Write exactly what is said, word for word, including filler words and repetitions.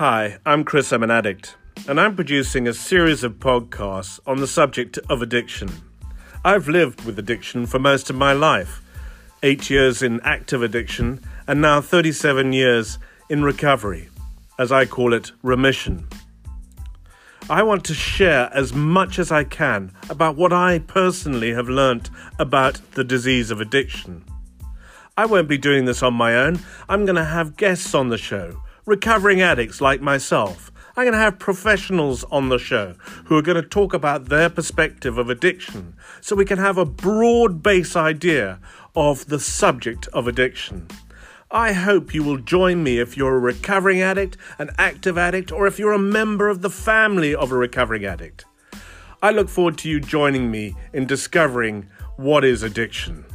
Hi, I'm Chris, I'm an addict, and I'm producing a series of podcasts on the subject of addiction. I've lived with addiction for most of my life, eight years in active addiction, and now thirty-seven years in recovery, as I call it, remission. I want to share as much as I can about what I personally have learnt about the disease of addiction. I won't be doing this on my own. I'm going to have guests on the show. Recovering addicts like myself. I'm going to have professionals on the show who are going to talk about their perspective of addiction so we can have a broad base idea of the subject of addiction. I hope you will join me if you're a recovering addict, an active addict, or if you're a member of the family of a recovering addict. I look forward to you joining me in discovering what is addiction.